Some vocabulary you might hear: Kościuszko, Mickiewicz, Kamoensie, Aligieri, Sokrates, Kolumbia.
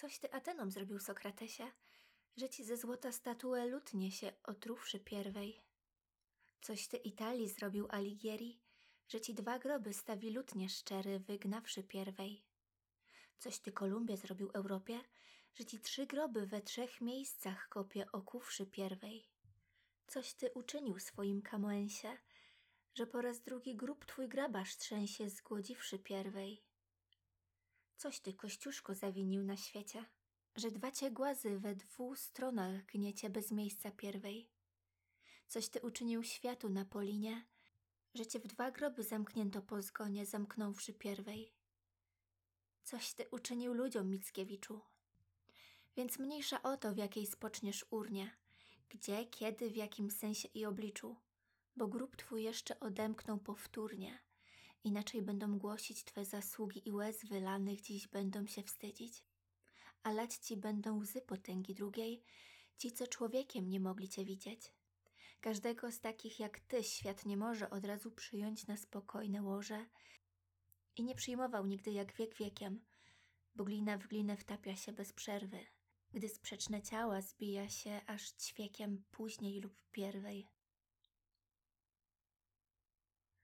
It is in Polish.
Coś ty Atenom zrobił, Sokratesie, że ci ze złota statuę lutnie się otruwszy pierwej. Coś ty Italii zrobił, Aligieri, że ci dwa groby stawi lutnie szczery, wygnawszy pierwej. Coś ty Kolumbię zrobił Europie, że ci trzy groby we trzech miejscach kopie, okuwszy pierwej. Coś ty uczynił swoim Kamoensie, że po raz drugi grób twój grabarz trzęsie, zgłodziwszy pierwej. Coś ty Kościuszko zawinił na świecie, że dwa cię głazy we dwóch stronach gniecie bez miejsca pierwej. Coś ty uczynił światu na Polinie, że cię w dwa groby zamknięto po zgonie, zamknąwszy pierwej. Coś ty uczynił ludziom, Mickiewiczu. Więc mniejsza o to, w jakiej spoczniesz urnie, gdzie, kiedy, w jakim sensie i obliczu, bo grób twój jeszcze odemkną powtórnie, inaczej będą głosić twe zasługi i łez wylanych dziś będą się wstydzić, a lać ci będą łzy potęgi drugiej, ci co człowiekiem nie mogli cię widzieć. Każdego z takich jak ty świat nie może od razu przyjąć na spokojne łoże i nie przyjmował nigdy jak wiek wiekiem, bo glina w glinę wtapia się bez przerwy, gdy sprzeczne ciała zbija się aż ćwiekiem później lub pierwej.